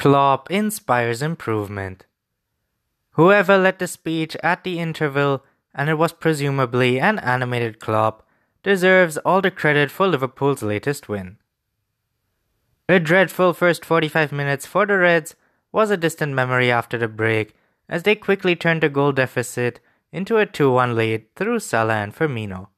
Klopp inspires improvement. Whoever led the speech at the interval, and it was presumably an animated Klopp, deserves all the credit for Liverpool's latest win. A dreadful first 45 minutes for the Reds was a distant memory after the break, as they quickly turned the goal deficit into a 2-1 lead through Salah and Firmino.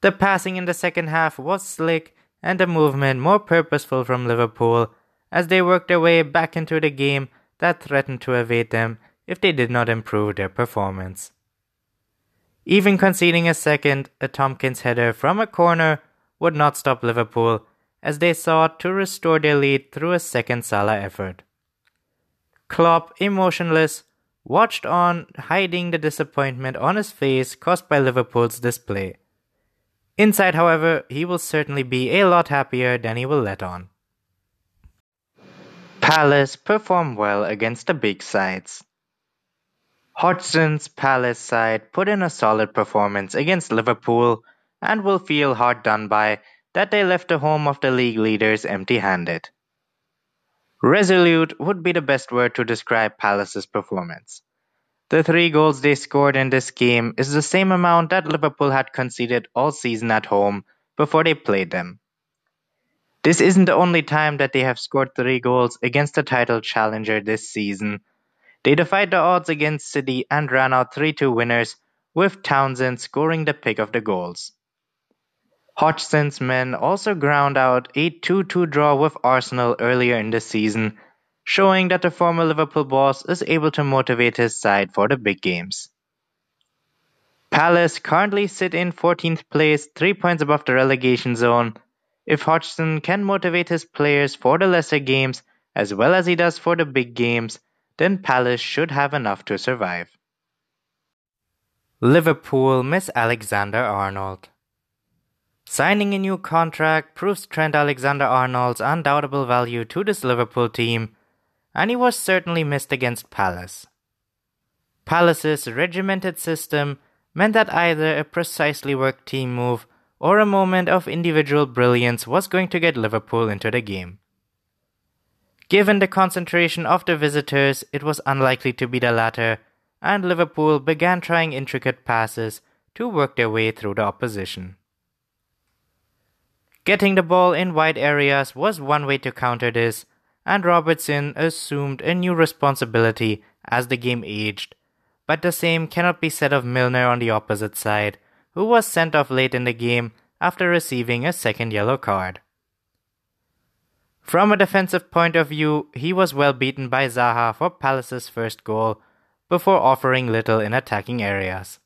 The passing in the second half was slick and the movement more purposeful from Liverpool, as they worked their way back into the game that threatened to evade them if they did not improve their performance. Even conceding a second, a Tompkins header from a corner would not stop Liverpool, as they sought to restore their lead through a second Salah effort. Klopp, emotionless, watched on, hiding the disappointment on his face caused by Liverpool's display. Inside, however, he will certainly be a lot happier than he will let on. Palace performed well against the big sides. Hodgson's Palace side put in a solid performance against Liverpool and will feel hard done by that they left the home of the league leaders empty-handed. Resolute would be the best word to describe Palace's performance. The 3 goals they scored in this game is the same amount that Liverpool had conceded all season at home before they played them. This isn't the only time that they have scored 3 goals against the title challenger this season. They defied the odds against City and ran out 3-2 winners, with Townsend scoring the pick of the goals. Hodgson's men also ground out a 2-2 draw with Arsenal earlier in the season, showing that the former Liverpool boss is able to motivate his side for the big games. Palace currently sit in 14th place, 3 points above the relegation zone. If Hodgson can motivate his players for the lesser games as well as he does for the big games, then Palace should have enough to survive. Liverpool miss Alexander-Arnold. Signing a new contract proves Trent Alexander-Arnold's undoubtable value to this Liverpool team, and he was certainly missed against Palace. Palace's regimented system meant that either a precisely worked team move or a moment of individual brilliance was going to get Liverpool into the game. Given the concentration of the visitors, it was unlikely to be the latter, and Liverpool began trying intricate passes to work their way through the opposition. Getting the ball in wide areas was one way to counter this, and Robertson assumed a new responsibility as the game aged, but the same cannot be said of Milner on the opposite side, who was sent off late in the game after receiving a second yellow card. From a defensive point of view, he was well beaten by Zaha for Palace's first goal, before offering little in attacking areas.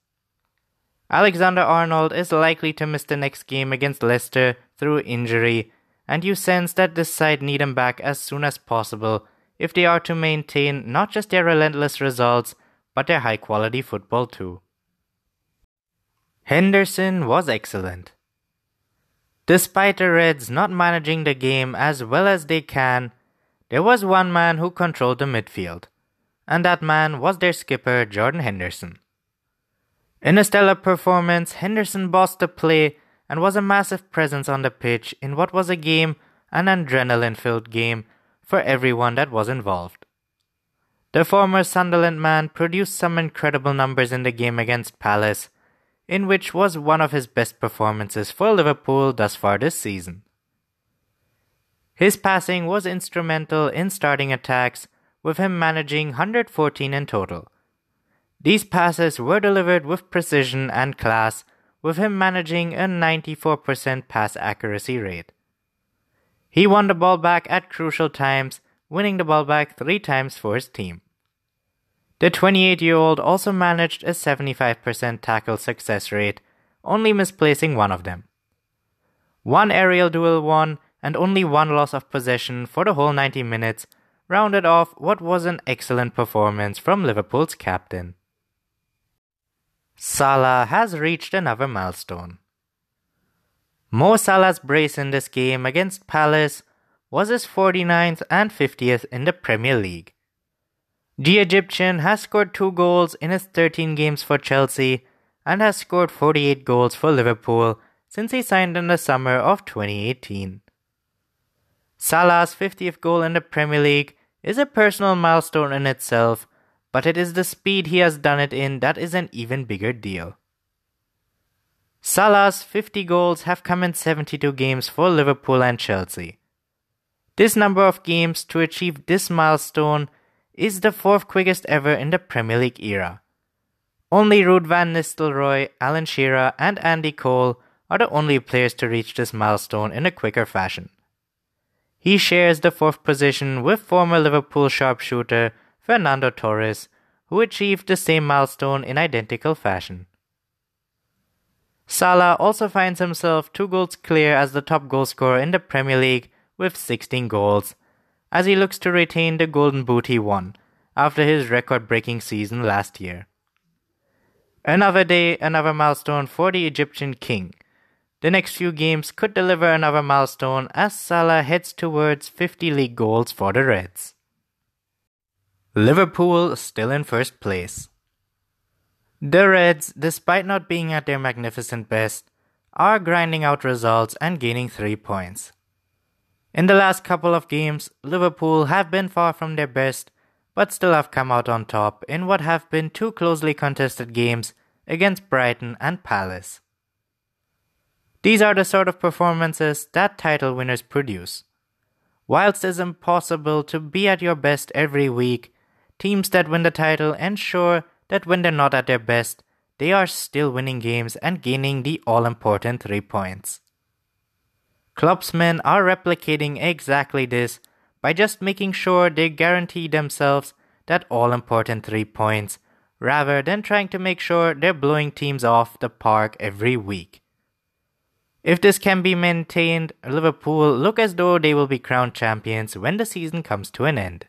Alexander-Arnold is likely to miss the next game against Leicester through injury, and you sense that this side need him back as soon as possible if they are to maintain not just their relentless results, but their high-quality football too. Henderson was excellent. Despite the Reds not managing the game as well as they can, there was one man who controlled the midfield, and that man was their skipper, Jordan Henderson. In a stellar performance, Henderson bossed the play and was a massive presence on the pitch in what was a game, an adrenaline-filled game, for everyone that was involved. The former Sunderland man produced some incredible numbers in the game against Palace, in which was one of his best performances for Liverpool thus far this season. His passing was instrumental in starting attacks, with him managing 114 in total. These passes were delivered with precision and class, with him managing a 94% pass accuracy rate. He won the ball back at crucial times, winning the ball back 3 times for his team. The 28-year-old also managed a 75% tackle success rate, only misplacing one of them. 1 aerial duel won and only 1 loss of possession for the whole 90 minutes rounded off what was an excellent performance from Liverpool's captain. Salah has reached another milestone. Mo Salah's brace in this game against Palace was his 49th and 50th in the Premier League. The Egyptian has scored 2 goals in his 13 games for Chelsea and has scored 48 goals for Liverpool since he signed in the summer of 2018. Salah's 50th goal in the Premier League is a personal milestone in itself, but it is the speed he has done it in that is an even bigger deal. Salah's 50 goals have come in 72 games for Liverpool and Chelsea. This number of games to achieve this milestone is the fourth quickest ever in the Premier League era. Only Ruud van Nistelrooy, Alan Shearer and Andy Cole are the only players to reach this milestone in a quicker fashion. He shares the fourth position with former Liverpool sharpshooter Fernando Torres, who achieved the same milestone in identical fashion. Salah also finds himself 2 goals clear as the top goalscorer in the Premier League with 16 goals, as he looks to retain the Golden Boot he won after his record-breaking season last year. Another day, another milestone for the Egyptian king. The next few games could deliver another milestone as Salah heads towards 50 league goals for the Reds. Liverpool still in first place. The Reds, despite not being at their magnificent best, are grinding out results and gaining 3 points. In the last couple of games, Liverpool have been far from their best, but still have come out on top in what have been 2 closely contested games against Brighton and Palace. These are the sort of performances that title winners produce. Whilst it is impossible to be at your best every week, teams that win the title ensure that when they're not at their best, they are still winning games and gaining the all-important 3 points. Klopp's men are replicating exactly this by just making sure they guarantee themselves that all-important 3 points, rather than trying to make sure they're blowing teams off the park every week. If this can be maintained, Liverpool look as though they will be crowned champions when the season comes to an end.